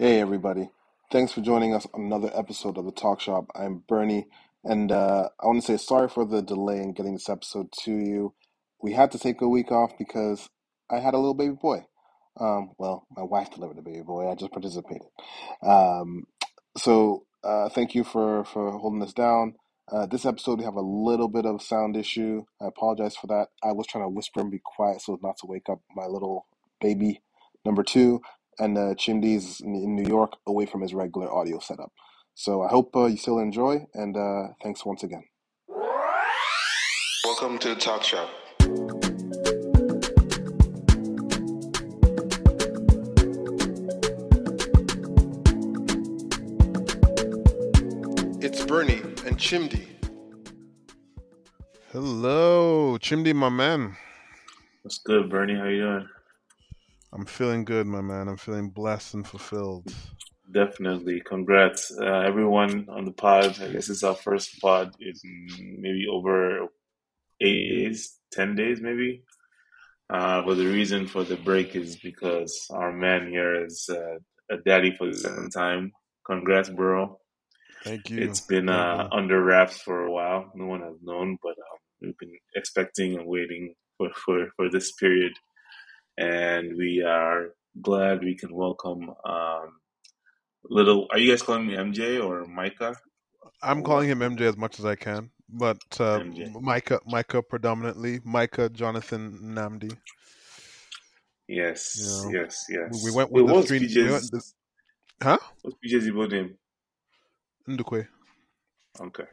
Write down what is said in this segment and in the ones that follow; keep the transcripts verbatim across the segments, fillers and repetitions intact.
Hey everybody, thanks for joining us on another episode of The Talk Shop. I'm Bernie, and uh, I want to say sorry for the delay in getting this episode to you. We had to take a week off because I had a little baby boy. Um, well, my wife delivered a baby boy, I just participated. Um, so uh, thank you for, for holding us down. Uh, this episode we have a little bit of sound issue, I apologize for that. I was trying to whisper and be quiet so as not to wake up my little baby number two. And uh, Chimdi's in New York, away from his regular audio setup. So I hope uh, you still enjoy, and uh, thanks once again. Welcome to the Talk Shop. It's Bernie and Chimdi. Hello, Chimdi, my man. What's good, Bernie? How you doing? I'm feeling good, my man. I'm feeling blessed and fulfilled. Definitely. Congrats, uh, everyone on the pod. I guess it's our first pod in maybe over eight days, ten days maybe. Uh, but the reason for the break is because our man here is uh, a daddy for the second time. Congrats, bro. Thank you. It's been uh, under wraps for a while. No one has known, but uh, we've been expecting and waiting for, for, for this period. And we are glad we can welcome um, little. Are you guys calling me M J or Micah? I'm calling him M J as much as I can, but uh, Micah, Micah predominantly. Micah Jonathan Nnamdi. Yes, you know, yes, yes. We went with Wait, the three. P J's, we went this, huh? What's P J's Igbo name? Ndukwe. Okay,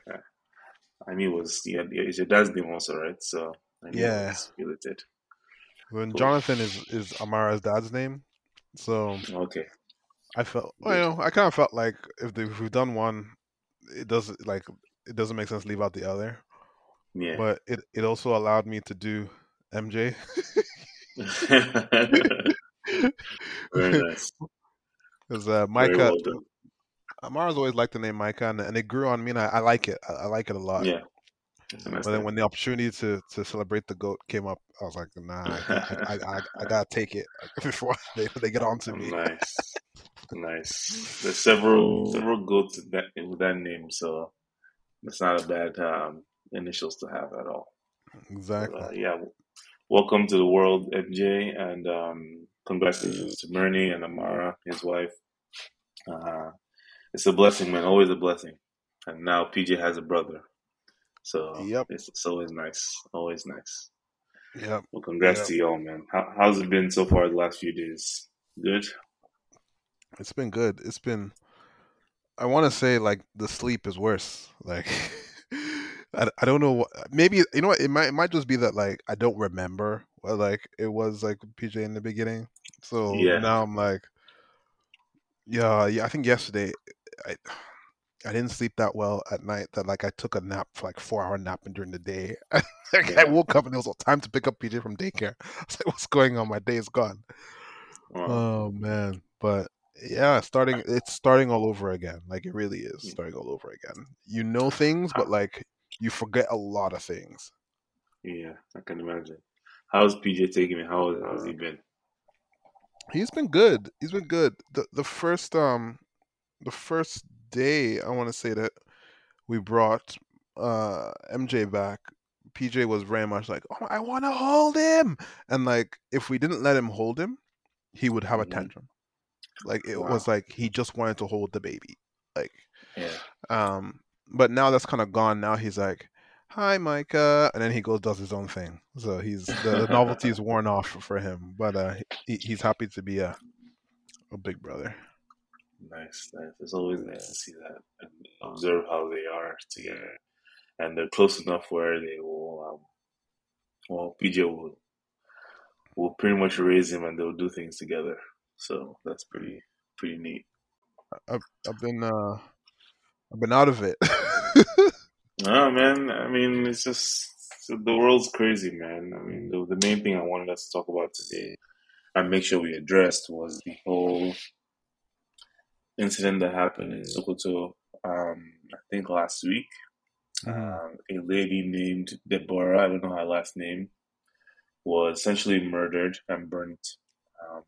I knew it was. Yeah, it's your dad's name also, right? So I knew yeah, it was related. When cool. Jonathan is, is Amara's dad's name, so okay, I felt well, you know, I kind of felt like if, they, if we've done one, it doesn't like it doesn't make sense to leave out the other. Yeah, but it, it also allowed me to do M J. Very nice. Because uh, Micah, well Amara's always liked the name Micah, and, and it grew on me, and I, I like it. I, I like it a lot. Yeah. But then when the opportunity to, to celebrate the GOAT came up, I was like, nah, I I, I, I gotta take it before they, they get on to me. Nice, nice. There's several several GOATs with that, with that name, so it's not a bad um, initials to have at all. Exactly. But, uh, yeah. Welcome to the world, M J, and um, congratulations to Bernie and Amara, his wife. Uh, it's a blessing, man. Always a blessing. And now P J has a brother. So yep. it's, it's always nice, always nice. Yeah. Well, congrats yep. to y'all, man. How, how's it been so far the last few days? Good? It's been good. It's been, I want to say, like, the sleep is worse. Like, I, I don't know. What, maybe, you know what, it might, it might just be that, like, I don't remember what, like, it was, like, P J in the beginning. So yeah. now I'm like, yeah, yeah, I think yesterday, I... I didn't sleep that well at night that like I took a nap, like four hour nap and during the day. like yeah. I woke up and it was all time to pick up P J from daycare. I was like, what's going on? My day is gone. Wow. Oh man. But yeah, starting it's starting all over again. Like it really is starting all over again. You know things, but like you forget a lot of things. Yeah, I can imagine. How's P J taking it? How how's he been? He's been good. He's been good. The the first um the first day, I want to say that we brought uh, M J back. P J was very much like, oh, I want to hold him. And like, if we didn't let him hold him, he would have a tantrum. Like, it wow. was like, he just wanted to hold the baby. Like, yeah. um, but now that's kind of gone. Now he's like, hi, Micah. And then he goes, does his own thing. So he's, the, the novelty is worn off for him, but uh, he, he's happy to be a, a big brother. Nice, nice. It's always nice to see that and observe how they are together. And they're close enough where they will, um, well, P J will will pretty much raise him and they'll do things together. So that's pretty pretty neat. I've, I've been uh, I've been out of it. No, man. I mean, it's just the world's crazy, man. I mean, the, the main thing I wanted us to talk about today and make sure we addressed was the whole incident that happened in Sokoto, um, I think last week. Uh-huh. Um, a lady named Deborah, I don't know her last name, was essentially murdered and burnt um,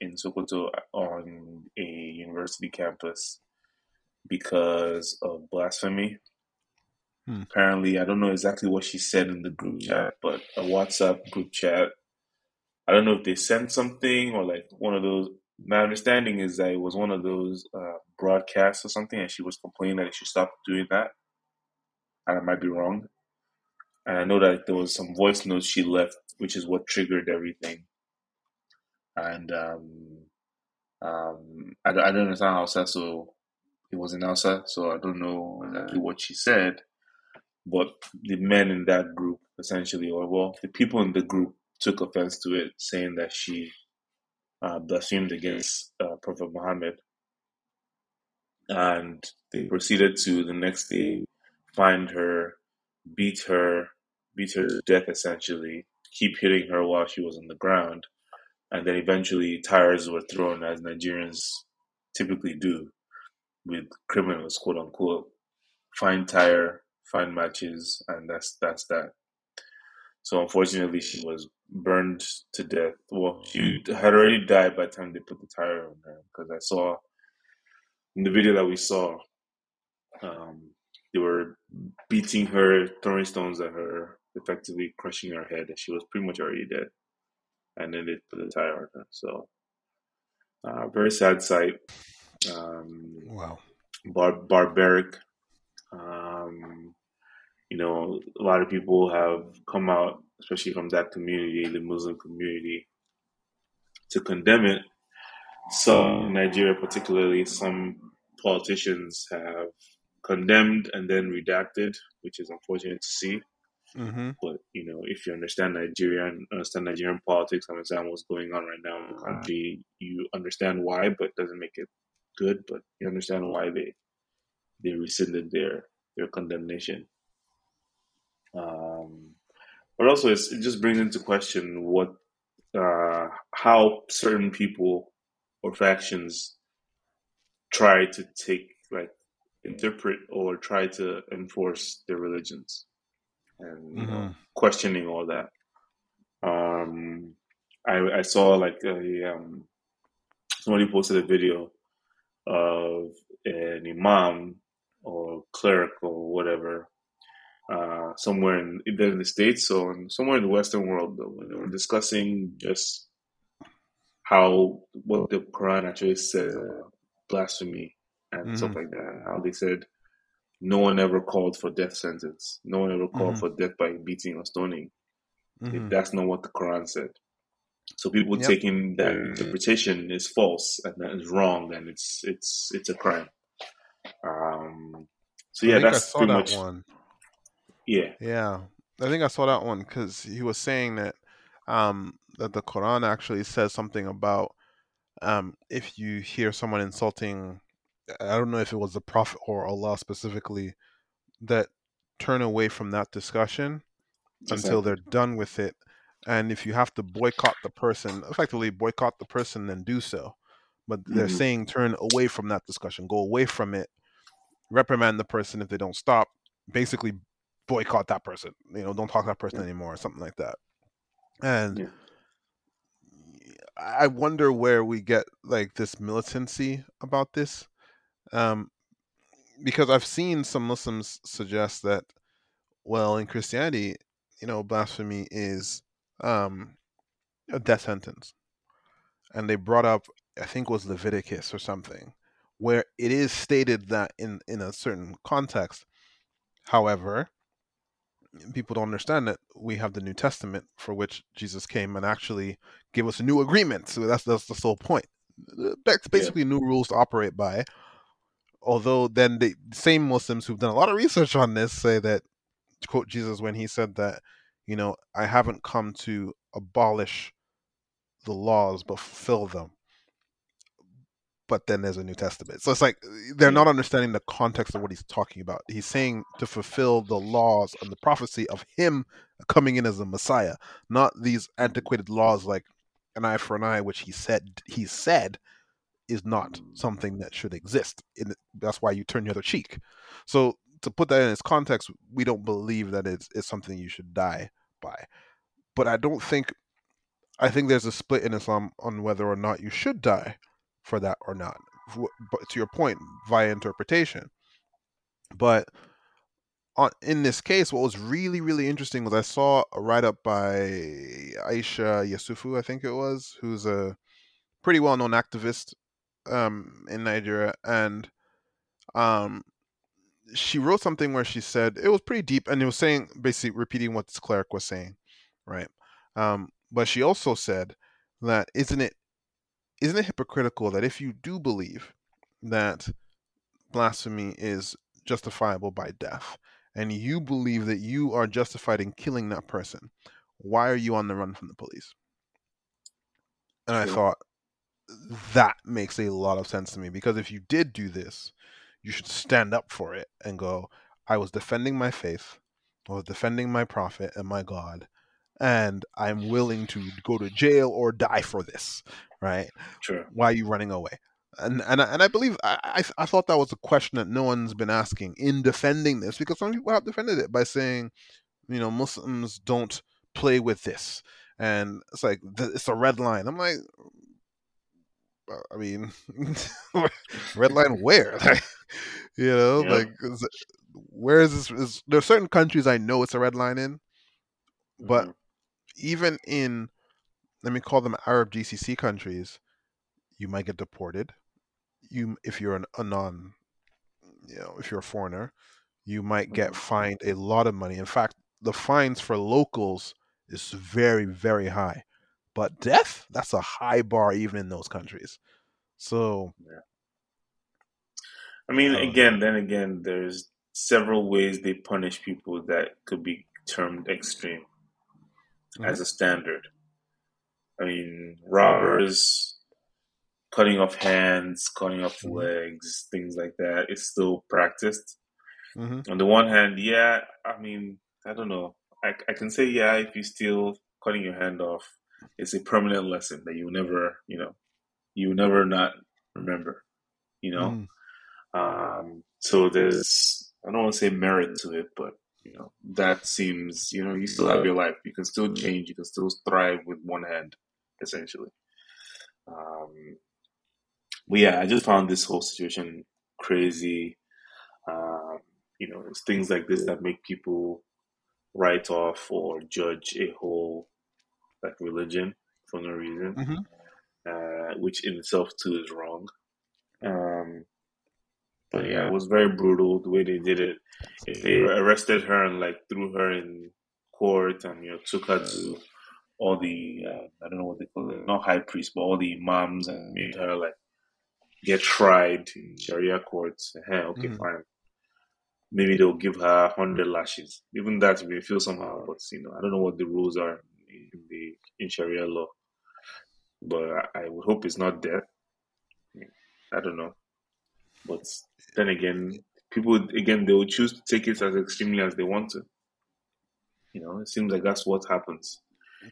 in Sokoto on a university campus because of blasphemy. Hmm. Apparently, I don't know exactly what she said in the group chat, but a WhatsApp group chat. I don't know if they sent something or like one of those. My understanding is that it was one of those uh, broadcasts or something, and she was complaining that she stopped doing that. And I might be wrong. And I know that there was some voice notes she left, which is what triggered everything. And um, um, I, I don't understand Hausa, so it was in Hausa, so I don't know exactly what she said. But the men in that group, essentially, or well, the people in the group took offense to it, saying that she uh, blasphemed against uh, Prophet Muhammad. And they proceeded to the next day find her, beat her, beat her to death, essentially, keep hitting her while she was on the ground. And then eventually tires were thrown, as Nigerians typically do with criminals, quote unquote. Find tire, find matches, and that's that's that. So unfortunately, she was burned to death. Well, she had already died by the time they put the tire on her, because I saw in the video that we saw, um, they were beating her, throwing stones at her, effectively crushing her head, and she was pretty much already dead. And then they put a tire on her. So, uh, very sad sight. Um, wow. Bar- barbaric. Um, you know, a lot of people have come out, especially from that community, the Muslim community, to condemn it. Some in Nigeria, particularly, some politicians have condemned and then redacted, which is unfortunate to see. Mm-hmm. But, you know, if you understand Nigerian, understand Nigerian politics, understand what's going on right now in the country, you understand why, but it doesn't make it good, but you understand why they they rescinded their, their condemnation. Um, but also, it's, it just brings into question what, uh, how certain people or factions try to take, like, interpret or try to enforce their religions. And mm-hmm. uh, questioning all that. Um, I, I saw like a, um, somebody posted a video of an imam or cleric or whatever uh, somewhere in, either in the States or somewhere in the Western world, though, when they were discussing just how what the Quran actually said, uh, blasphemy and mm-hmm. stuff like that. How they said, no one ever called for death sentence. No one ever called mm-hmm. for death by beating or stoning. Mm-hmm. If that's not what the Quran said. So people yep. taking that interpretation is false and that is wrong and it's it's it's a crime. Um, so yeah, I think that's I saw pretty that much one. Yeah, yeah. I think I saw that one because he was saying that um, that the Quran actually says something about um, if you hear someone insulting. I don't know if it was the Prophet or Allah specifically that turn away from that discussion exactly. until they're done with it. And if you have to boycott the person, effectively boycott the person, then do so. But they're mm-hmm. saying turn away from that discussion, go away from it, reprimand the person if they don't stop, basically boycott that person. You know, don't talk to that person yeah. anymore or something like that. And yeah. I wonder where we get like this militancy about this. Um, because I've seen some Muslims suggest that, well, in Christianity, you know, blasphemy is um, a death sentence. And they brought up, I think it was Leviticus or something, where it is stated that in, in a certain context. However, people don't understand that we have the New Testament for which Jesus came and actually gave us a new agreement. So that's, that's the sole point. That's basically yeah. new rules to operate by. Although then the same Muslims who've done a lot of research on this say that, quote Jesus when he said that, you know, I haven't come to abolish the laws but fulfill them. But then there's a New Testament. So it's like they're not understanding the context of what he's talking about. He's saying to fulfill the laws and the prophecy of him coming in as a Messiah, not these antiquated laws like an eye for an eye, which he said he said. is not something that should exist. And that's why you turn the other cheek. So to put that in its context, we don't believe that it's, it's something you should die by. But I don't think, I think there's a split in Islam on whether or not you should die for that or not. but to your point, via interpretation. But on, in this case, what was really, really interesting was I saw a write-up by Aisha Yesufu, I think it was, who's a pretty well-known activist um, in Nigeria. And um, she wrote something where she said, it was pretty deep, and it was saying, basically repeating what this cleric was saying, right? Um, but she also said that, isn't it, isn't it hypocritical that if you do believe that blasphemy is justifiable by death, and you believe that you are justified in killing that person, why are you on the run from the police? And I thought, that makes a lot of sense to me, because if you did do this, you should stand up for it and go, I was defending my faith, I was defending my prophet and my God, and I'm willing to go to jail or die for this, right? True. Why are you running away? And and I, and I believe I I thought that was a question that no one's been asking in defending this, because some people have defended it by saying, you know, Muslims don't play with this, and it's like it's a red line. I'm like, I mean, red line where? Like, you know, yeah. like where is this? Is, there are certain countries I know it's a red line in, but mm-hmm. even in, let me call them Arab G C C countries, you might get deported. You, if you're an, a non, you know, if you're a foreigner, you might get fined a lot of money. In fact, the fines for locals is very, very high. But death, that's a high bar even in those countries. So, yeah. I mean, um, again, then again, there's several ways they punish people that could be termed extreme mm-hmm. as a standard. I mean, robbers, cutting off hands, cutting off legs, things like that. It's still practiced. Mm-hmm. On the one hand, yeah, I mean, I don't know. I, I can say, yeah, if you steal, cutting your hand off, it's a permanent lesson that you never, you know, you never not remember, you know? Mm. Um, so there's, I don't want to say merit to it, but, you know, that seems, you know, you still have your life. You can still change. You can still thrive with one hand, essentially. Um, But yeah, I just found this whole situation crazy. Um, you know, it's things like this that make people write off or judge a whole like religion for no reason, mm-hmm. uh, which in itself too is wrong. Um, but yeah, it was very brutal the way they did it. They arrested her and like threw her in court and, you know, took her to all the, uh, I don't know what they call it, not high priests, but all the imams, and made her like, get tried in Sharia courts. Hey, okay, mm-hmm. fine. Maybe they'll give her one hundred lashes. Even that we feel somehow, but you know, I don't know what the rules are in the in Sharia law. But I, I would hope it's not death. I don't know. But then again, people again they will choose to take it as extremely as they want to. You know, it seems like that's what happens.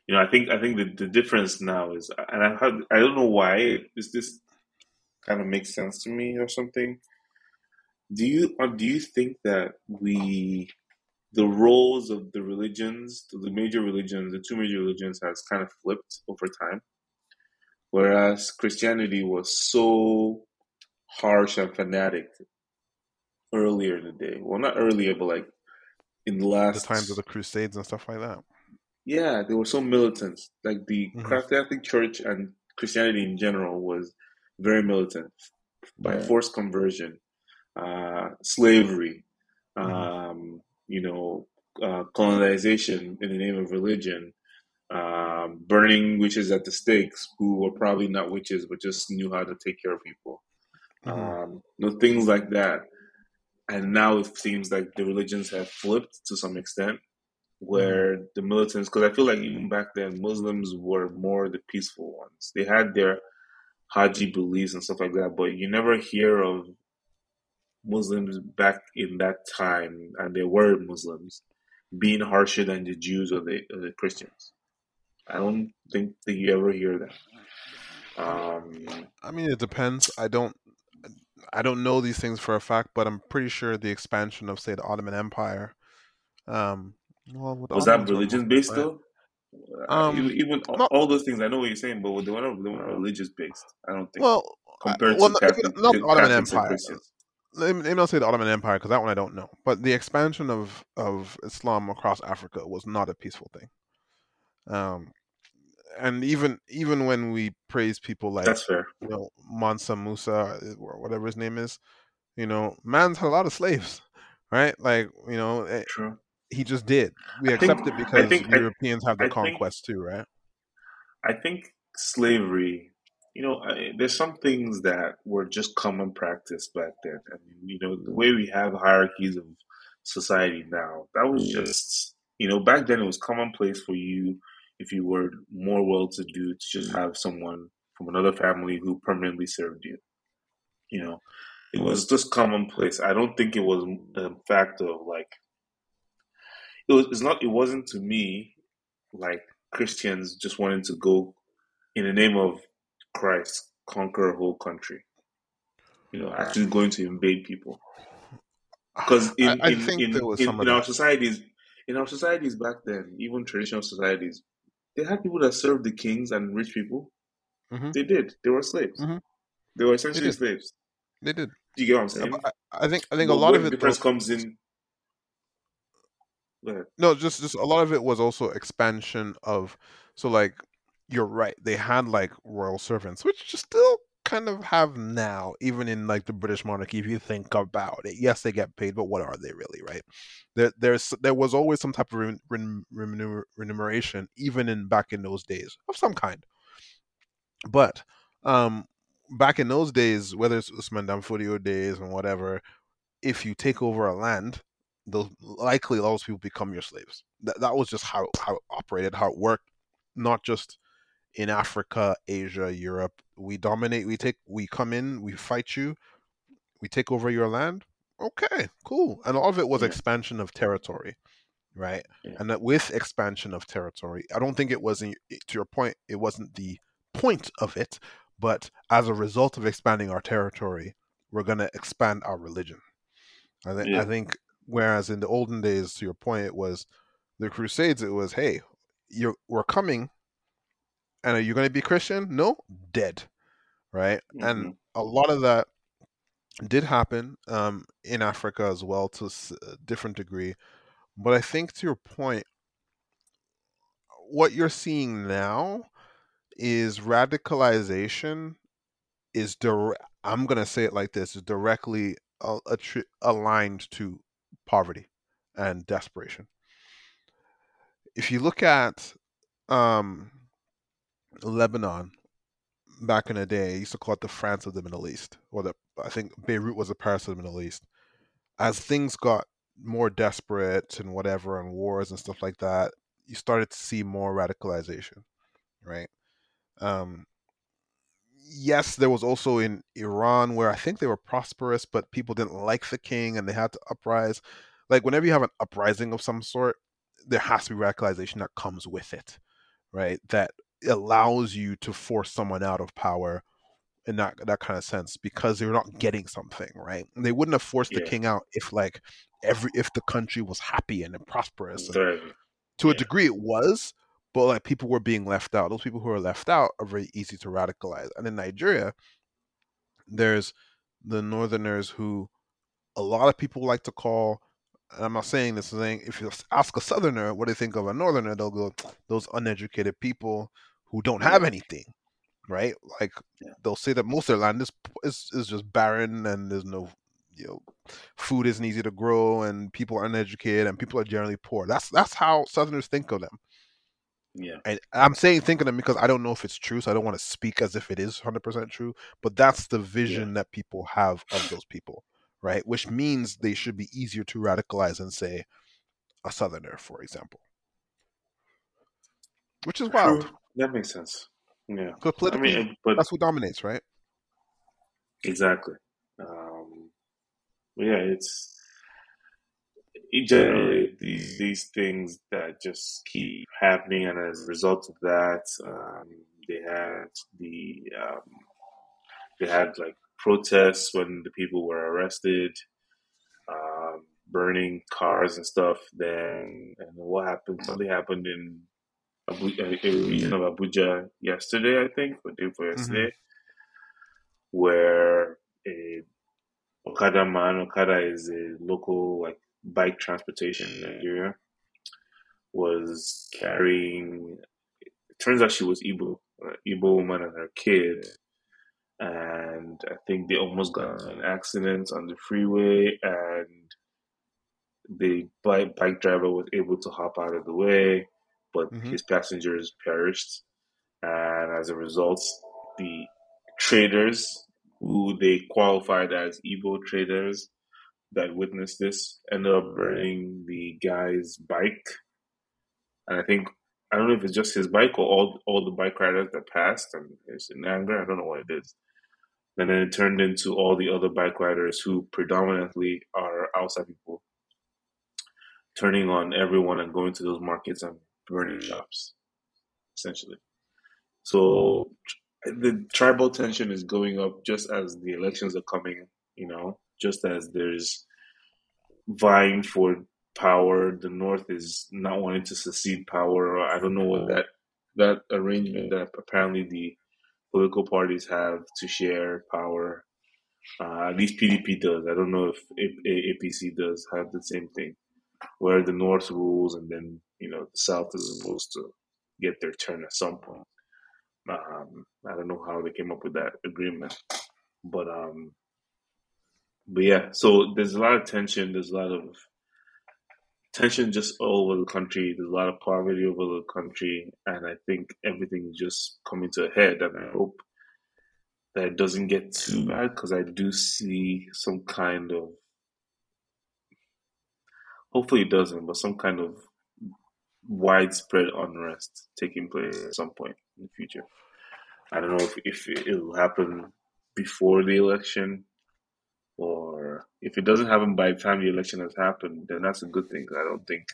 You know, I think I think the, the difference now is, and I had I don't know why is this. Kind of makes sense to me or something. Do you or do you think that we, the roles of the religions, the major religions, the two major religions has kind of flipped over time? Whereas Christianity was so harsh and fanatic earlier in the day. Well, not earlier, but like in the last... The times of the Crusades and stuff like that. Yeah, they were so militant. Like the mm-hmm. Catholic Church and Christianity in general was... very militant, by forced conversion, uh, slavery, um, mm-hmm. you know, uh, colonization in the name of religion, uh, burning witches at the stakes who were probably not witches but just knew how to take care of people, mm-hmm. um, you know, things like that. And now it seems like the religions have flipped to some extent, where mm-hmm. the militants, because I feel like even back then Muslims were more the peaceful ones. They had their Haji beliefs and stuff like that, but you never hear of Muslims back in that time, and they were Muslims, being harsher than the Jews or the, or the Christians. I don't think that you ever hear that. Um, I mean, it depends. I don't, I don't know these things for a fact, but I'm pretty sure the expansion of, say, the Ottoman Empire. Um, well, the was Ottomans that religion based though? Um, even even not, all those things, I know what you're saying, but they were not, they were not religious based. I don't think. Well, compared I, well, to Catholic, not the Ottoman Empire. Let me not say the Ottoman Empire because that one I don't know. But the expansion of, of Islam across Africa was not a peaceful thing. Um, and even even when we praise people like That's fair. you know, Mansa Musa or whatever his name is, you know, man's had a lot of slaves, right? Like you know, it, he just did. We I accept think, it because think, Europeans I, have the I conquest think, too, right? I think slavery. You know, I, there's some things that were just common practice back then. I mean, you know, the way we have hierarchies of society now, that was just, you know, back then it was commonplace for you, if you were more well-to-do, to just have someone from another family who permanently served you. You know, it was just commonplace. I don't think it was a fact of like, it was, it's not, it wasn't to me like Christians just wanting to go in the name of Christ conquer a whole country, you know, actually going to invade people. Because in I, I in, in, in, in our societies, in our societies back then, even traditional societies, they had people that served the kings and rich people. Mm-hmm. They did. They were slaves. Mm-hmm. They were essentially they slaves. They did. Do you get what I'm saying? I, I think. I think well, a lot of it. The difference comes in. Go ahead. No, just just a lot of it was also expansion of. So like. You're right. They had like royal servants, which you still kind of have now, even in like the British monarchy. If you think about it, yes, they get paid, but what are they really, right? There, there's there was always some type of re- re- remuneration, even in back in those days, of some kind. But um, back in those days, whether it's Usman Dan Folio days and whatever, if you take over a land, those likely those people become your slaves. That that was just how how it operated, how it worked, not just. In Africa, Asia, Europe, we dominate, we take, we come in, we fight you, we take over your land. Okay, cool. And all of it was yeah. expansion of territory, right? Yeah. And that with expansion of territory, I don't think it wasn't, to your point, it wasn't the point of it, but as a result of expanding our territory, we're going to expand our religion. I think, yeah. I think, whereas in the olden days, to your point, it was the Crusades, it was, hey, you're, we're coming. And are you going to be Christian? No, dead, right? Mm-hmm. And a lot of that did happen um, in Africa as well to a different degree. But I think to your point, what you're seeing now is radicalization is, dire- I'm going to say it like this, is directly a- a tri- aligned to poverty and desperation. If you look at... Um, Lebanon, back in the day, I used to call it the France of the Middle East, or the I think Beirut was the Paris of the Middle East. As things got more desperate and whatever, and wars and stuff like that, you started to see more radicalization, right? Um, yes, there was also in Iran where I think they were prosperous, but people didn't like the king and they had to uprise. Like whenever you have an uprising of some sort, there has to be radicalization that comes with it, right? That allows you to force someone out of power in that that kind of sense because they're not getting something, right? And they wouldn't have forced yeah. the king out if like every if the country was happy and prosperous. And to yeah. a degree it was, but like people were being left out. Those people who are left out are very easy to radicalize. And in Nigeria, there's the northerners who a lot of people like to call, and I'm not saying this, I'm saying if you ask a southerner what do they think of a northerner, they'll go, those uneducated people who don't have anything, right? Like yeah. they'll say that most of their land is, is is just barren and there's no, you know, food isn't easy to grow and people are uneducated and people are generally poor. That's that's how Southerners think of them. Yeah, and I'm saying think of them because I don't know if it's true, so I don't want to speak as if it is one hundred percent true. But that's the vision yeah. that people have of those people, right? Which means they should be easier to radicalize than say a Southerner, for example. Which is wild. True. That makes sense. Yeah. Because politically, I mean, but that's what dominates, right? Exactly. Um, yeah, it's it generally these these things that just keep happening, and as a result of that, um, they had the um, they had like protests when the people were arrested, uh, burning cars and stuff. Then and what happened? Something happened in Abuja, a region of Abuja yesterday, I think, or day before yesterday, mm-hmm. where a Okada man, Okada is a local like bike transportation in Nigeria, was carrying, it turns out she was Igbo, an Igbo woman and her kid. And I think they almost got into an accident on the freeway, and the bike, bike driver was able to hop out of the way, but mm-hmm. his passengers perished. And as a result, the traders, who they qualified as Igbo traders that witnessed this, ended up burning the guy's bike. And I think, I don't know if it's just his bike or all all the bike riders that passed, and it's in anger. I don't know what it is. And then it turned into all the other bike riders, who predominantly are outside people, turning on everyone and going to those markets and burning shops, essentially. So the tribal tension is going up just as the elections are coming, you know, just as there's vying for power. The North is not wanting to secede power. I don't know what that that arrangement that apparently the political parties have to share power. Uh, at least P D P does. I don't know if A P C does have the same thing, where the North rules and then, you know, the South is supposed to get their turn at some point. Um, I don't know how they came up with that agreement, but um, but yeah. So there's a lot of tension. There's a lot of tension just all over the country. There's a lot of poverty over the country, and I think everything is just coming to a head. And I hope that it doesn't get too bad, because I do see some kind of, hopefully it doesn't, but some kind of widespread unrest taking place at some point in the future. I don't know if, if it will happen before the election, or if it doesn't happen by the time the election has happened, then that's a good thing. I don't think,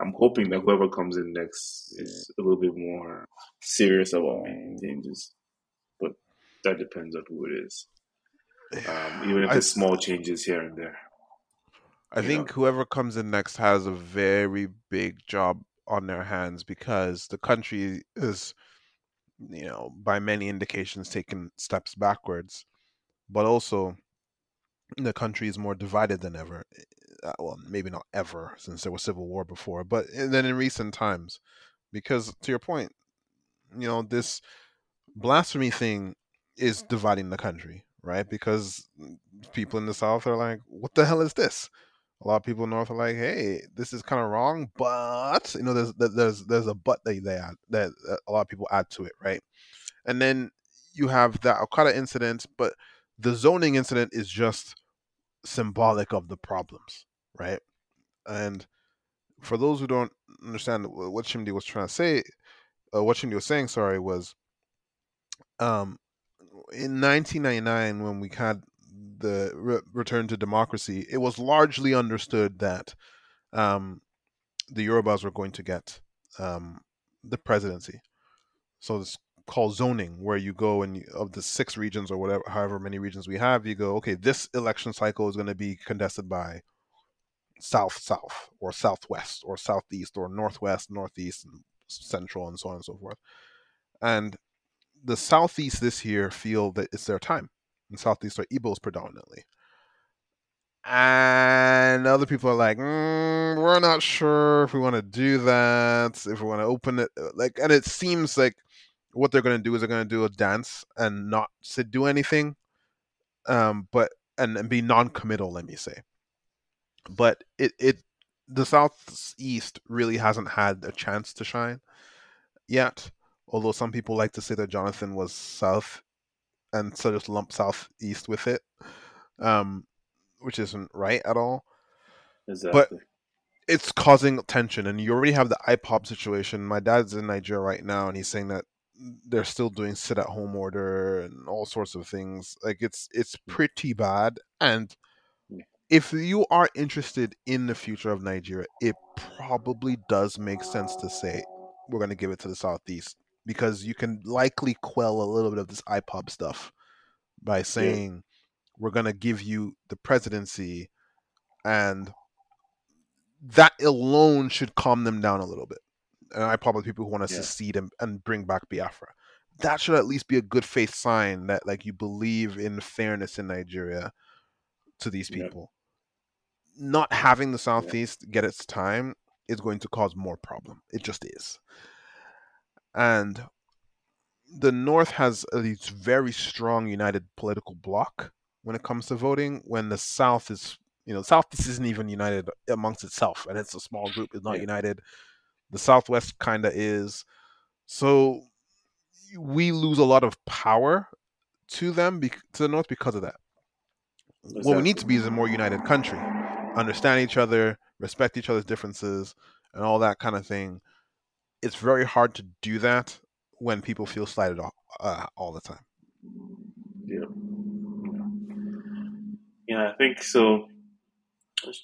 I'm hoping that whoever comes in next is a little bit more serious about making changes, but that depends on who it is. Um, even if it's small changes here and there. I think know. whoever comes in next has a very big job on their hands, because the country is, you know, by many indications, taking steps backwards, but also the country is more divided than ever. Well, maybe not ever, since there was civil war before, but then in recent times, because to your point, you know, this blasphemy thing is dividing the country, right? Because people in the South are like, what the hell is this? A lot of people in the North are like, hey, this is kind of wrong, but, you know, there's there's there's a but they, they add, that a lot of people add to it, right? And then you have that Okada incident, but the zoning incident is just symbolic of the problems, right? And for those who don't understand what Chimdi was trying to say, uh, what Chimdi was saying, sorry, was um, in nineteen ninety-nine, when we had the re- return to democracy, it was largely understood that um, the Yorubas were going to get um, the presidency. So it's called zoning, where you go and you, of the six regions or whatever, however many regions we have, you go, okay, this election cycle is going to be contested by South-South or Southwest or Southeast or Northwest, Northeast, and Central, and so on and so forth. And the Southeast this year feel that it's their time. And Southeast are Igbos predominantly. And other people are like, mm, we're not sure if we want to do that, if we want to open it. Like, and it seems like what they're going to do is they're going to do a dance and not sit, do anything, um, but and, and be non-committal, let me say. But it, it the Southeast really hasn't had a chance to shine yet, although some people like to say that Jonathan was South, and so just lump Southeast with it, um, which isn't right at all. Exactly. But it's causing tension, and you already have the I P O B situation. My dad's in Nigeria right now, and he's saying that they're still doing sit-at-home order and all sorts of things. Like, it's it's pretty bad. And if you are interested in the future of Nigeria, it probably does make sense to say we're going to give it to the Southeast, because you can likely quell a little bit of this I P O B stuff by saying, yeah, we're going to give you the presidency, and that alone should calm them down a little bit. and I P O B are the people who want to yeah. secede and, and bring back Biafra. That should at least be a good faith sign that like you believe in fairness in Nigeria to these people. Yeah. Not having the Southeast yeah. get its time is going to cause more problem. It just is. And the North has a very strong united political bloc when it comes to voting, when the South is, you know, South isn't even united amongst itself, and it's a small group, it's not yeah. united. The Southwest kind of is. So we lose a lot of power to them, be- to the North, because of that. Exactly. What we need to be is a more united country. Understand each other, respect each other's differences, and all that kind of thing. It's very hard to do that when people feel slighted all, uh, all the time. Yeah. Yeah, I think so.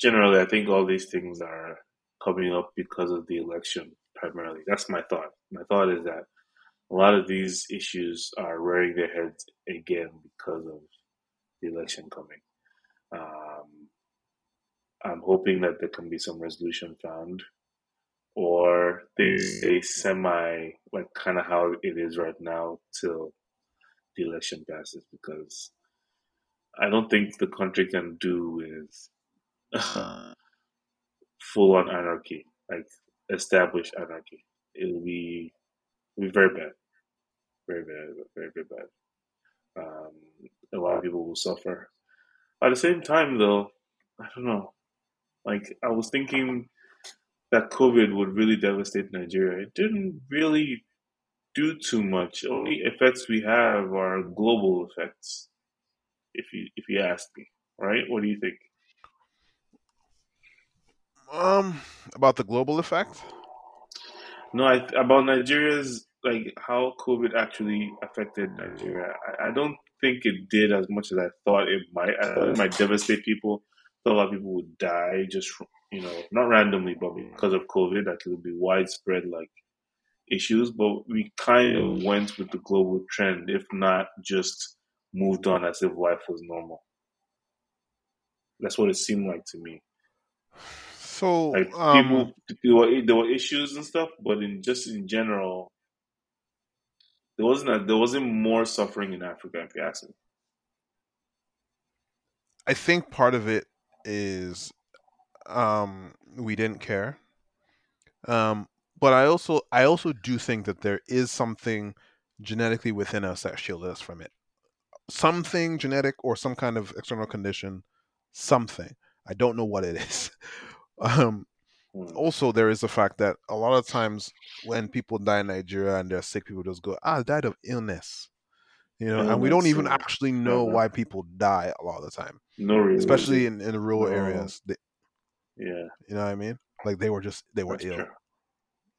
Generally, I think all these things are coming up because of the election, primarily. That's my thought. My thought is that a lot of these issues are rearing their heads again because of the election coming. Um, I'm hoping that there can be some resolution found, or they stay semi, like kind of how it is right now till the election passes, because I don't think the country can do with uh, full-on anarchy, like established anarchy. It'll be, it'll be very bad. Very bad, very, very bad. Um, a lot of people will suffer. At the same time, though, I don't know. Like, I was thinking that COVID would really devastate Nigeria. It didn't really do too much. The only effects we have are global effects, if you if you ask me, right? What do you think? Um, about the global effect? No, I, about Nigeria's, like, how COVID actually affected Nigeria. I, I don't think it did as much as I thought it might. I thought it might devastate people. I thought a lot of people would die just from, you know, not randomly, but because of COVID, like, it would be widespread, like, issues. But we kind of went with the global trend, if not just moved on as if life was normal. That's what it seemed like to me. So like people, um, there, were, there were issues and stuff, but in just in general, there wasn't a, there wasn't more suffering in Africa, if you ask me. I think part of it is um, we didn't care, um, but I also I also do think that there is something genetically within us that shielded us from it. Something genetic or some kind of external condition, something. I don't know what it is. Um, also, there is the fact that a lot of times when people die in Nigeria and they're sick, people just go, ah, I died of illness. You know, illness, and we don't even yeah. actually know why people die a lot of the time. No reason. Especially in, in the rural no. areas. They, yeah. You know what I mean? Like they were just, they were That's ill. True.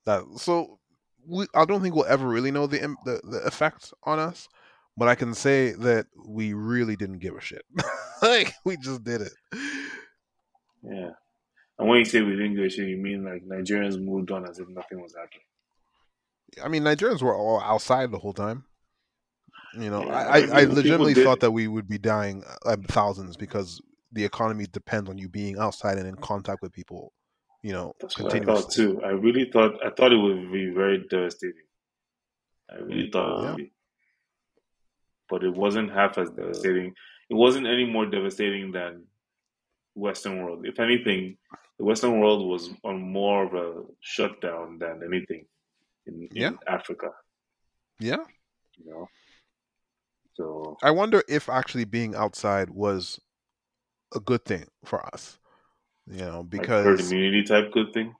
That, so we, I don't think we'll ever really know the the, the effects on us. But I can say that we really didn't give a shit. Like, we just did it. Yeah. And when you say we didn't give a shit, you mean like Nigerians moved on as if nothing was happening? I mean, Nigerians were all outside the whole time. You know, yeah, I, I, I legitimately thought that we would be dying uh, thousands because the economy depends on you being outside and in contact with people, you know, That's continuously. What I thought too. I really thought, I thought it would be very devastating. I really thought it would yeah. be. But it wasn't half as devastating. It wasn't any more devastating than Western world. If anything, the Western world was on more of a shutdown than anything in, yeah. in Africa. Yeah. You know? So I wonder if actually being outside was a good thing for us. You know, because like herd immunity type good thing.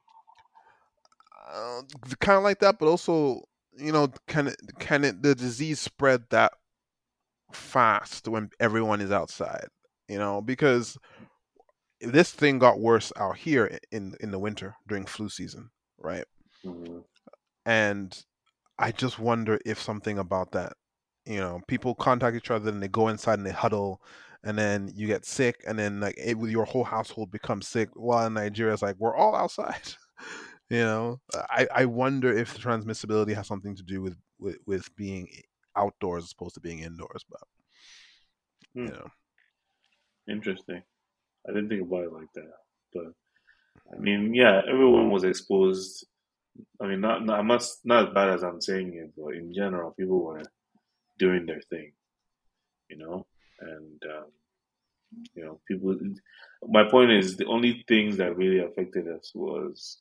Uh, kind of like that, but also, you know, can it, can it, the disease spread that fast when everyone is outside, you know, because this thing got worse out here in in the winter during flu season, right? Mm-hmm. And I just wonder if something about that, you know, people contact each other and they go inside and they huddle, and then you get sick, and then like it, your whole household becomes sick. While in Nigeria, it's like we're all outside. You know, I I wonder if the transmissibility has something to do with with, with being outdoors as opposed to being indoors, but you hmm. know, interesting. I didn't think about it like that, but I mean, yeah, everyone was exposed I mean, not not, not, not as bad as I'm saying it, but in general, people were doing their thing, you know? And, um, you know, people, my point is the only things that really affected us was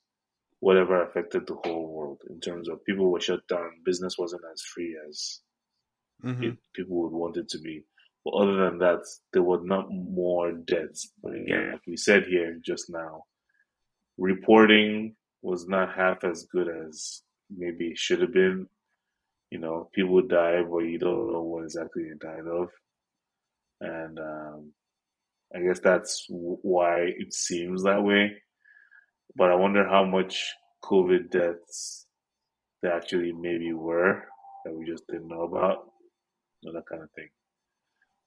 whatever affected the whole world in terms of people were shut down. Business wasn't as free as mm-hmm. it, people would want it to be. But other than that, there were not more deaths. But again, like we said here just now, reporting was not half as good as maybe it should have been. You know, people die, but you don't know what exactly they died of. And um, I guess that's why it seems that way. But I wonder how much COVID deaths there actually maybe were that we just didn't know about, you know, that kind of thing.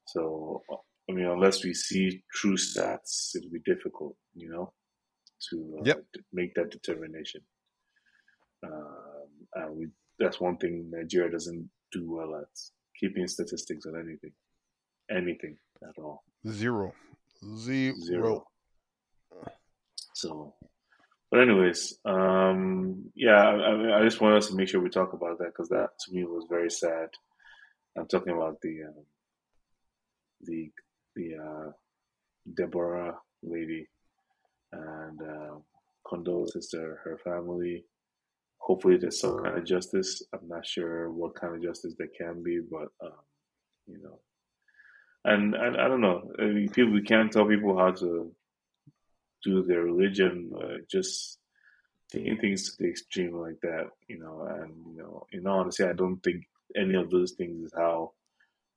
So, I mean, unless we see true stats, it'll be difficult, you know, to uh, yep. make that determination. Um, and we, that's one thing Nigeria doesn't do well at, keeping statistics on anything, anything at all. Zero. Zero. Zero. So, but anyways, um, yeah, I, I just want us to make sure we talk about that because that, to me, was very sad. I'm talking about the... Um, the the uh, Deborah lady, and uh, condolences to her, her family. Hopefully there's some kind of justice. I'm not sure what kind of justice there can be, but um, you know, and, and I don't know. I mean, people, we can't tell people how to do their religion. Uh, just taking things to the extreme like that, you know. And you know, in all honesty, I don't think any of those things is how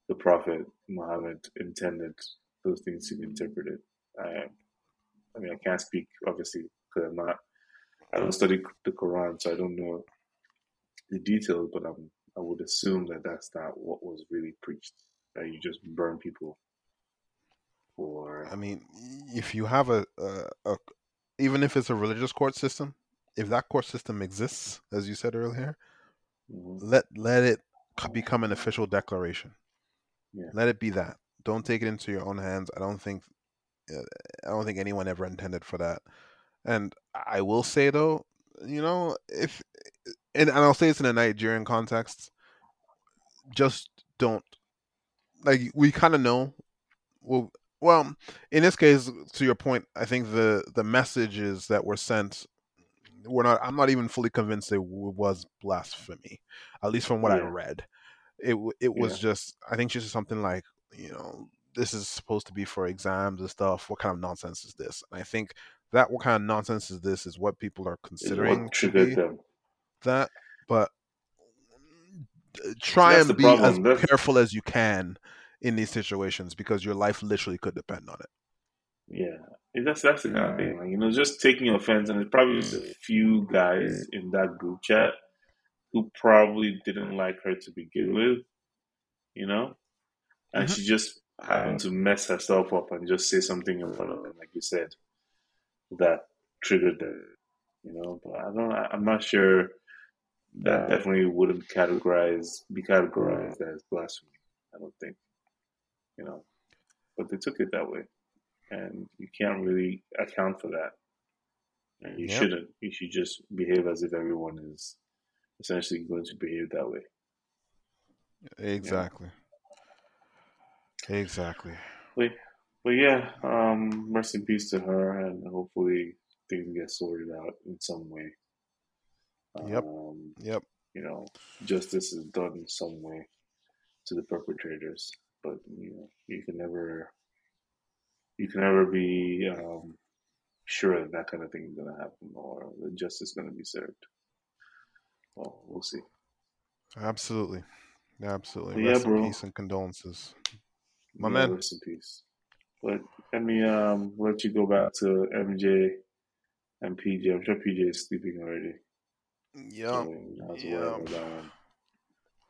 the Prophet Muhammad intended those things to be interpreted. I, I mean, I can't speak obviously because I'm not, I don't study the Quran, so I don't know the details. But I'm, I would assume that that's not what was really preached. That you just burn people. Or I mean, if you have a, a, a, even if it's a religious court system, if that court system exists, as you said earlier, mm-hmm. let let it become an official declaration. Yeah. Let it be that. Don't take it into your own hands. I don't think, I don't think anyone ever intended for that. And I will say though, you know, if and, and I'll say this in a Nigerian context, just don't. Like we kind of know. Well, well, in this case, to your point, I think the the messages that were sent were not. I'm not even fully convinced it was blasphemy, at least from what yeah. I read. It it was yeah. just, I think she said something like, you know, this is supposed to be for exams and stuff. What kind of nonsense is this? And I think that what kind of nonsense is this is what people are considering to be that. But try and be as careful as you can in these situations because your life literally could depend on it. Yeah, that's that's the kind of thing. Like, you know, just taking offense, and it's probably just a few guys in that group chat who probably didn't like her to begin with, you know? And mm-hmm. she just happened to mess herself up and just say something in front of them, like you said, that triggered them, you know? But I don't, I'm not sure that definitely wouldn't categorize, be categorized as blasphemy, I don't think, you know? But they took it that way. And you can't really account for that. And you yeah. shouldn't. You should just behave as if everyone is essentially going to behave that way. Exactly. Yeah. Exactly. But, but yeah, um, rest in peace to her, and hopefully things get sorted out in some way. Yep. Um, yep. You know, justice is done in some way to the perpetrators, but you know, you can never, you can never be um, sure that that kind of thing is going to happen, or the justice is going to be served. Well, we'll see. Absolutely. Absolutely. Yeah, rest bro. in peace and condolences. My yeah, man. Rest in peace. But let me um, let you go back to M J and P J. I'm sure P J is sleeping already. Yeah. I mean, yep.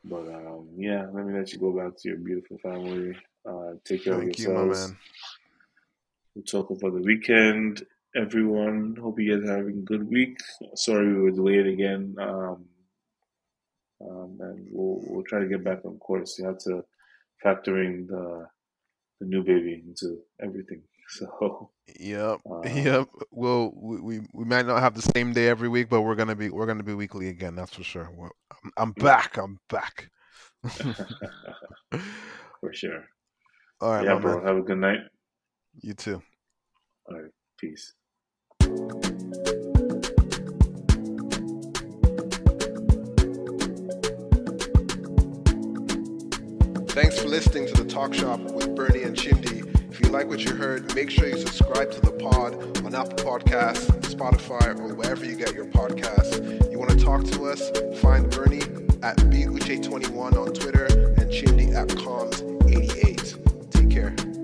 But um, yeah, let me let you go back to your beautiful family. Uh, take care Thank of yourselves. Thank you, my man. We'll talk over the weekend. Everyone, hope you guys are having a good week. Sorry we were delayed again. Um, um, and we'll we'll try to get back on course. You have to factor in the the new baby into everything. So yep, uh, yep. Well, we, we we might not have the same day every week, but we're gonna be we're gonna be weekly again. That's for sure. We're, I'm, I'm back. I'm back. For sure. All right, yeah, bro. Man. Have a good night. You too. All right. Peace. Thanks for listening to The Talk Shop with Bernie and Chimdi. If you like what you heard, make sure you subscribe to the pod on Apple Podcasts, Spotify, or wherever you get your podcasts. You want to talk to us? Find Bernie at B U J twenty-one on Twitter and Chimdi at comms eighty-eight. Take care.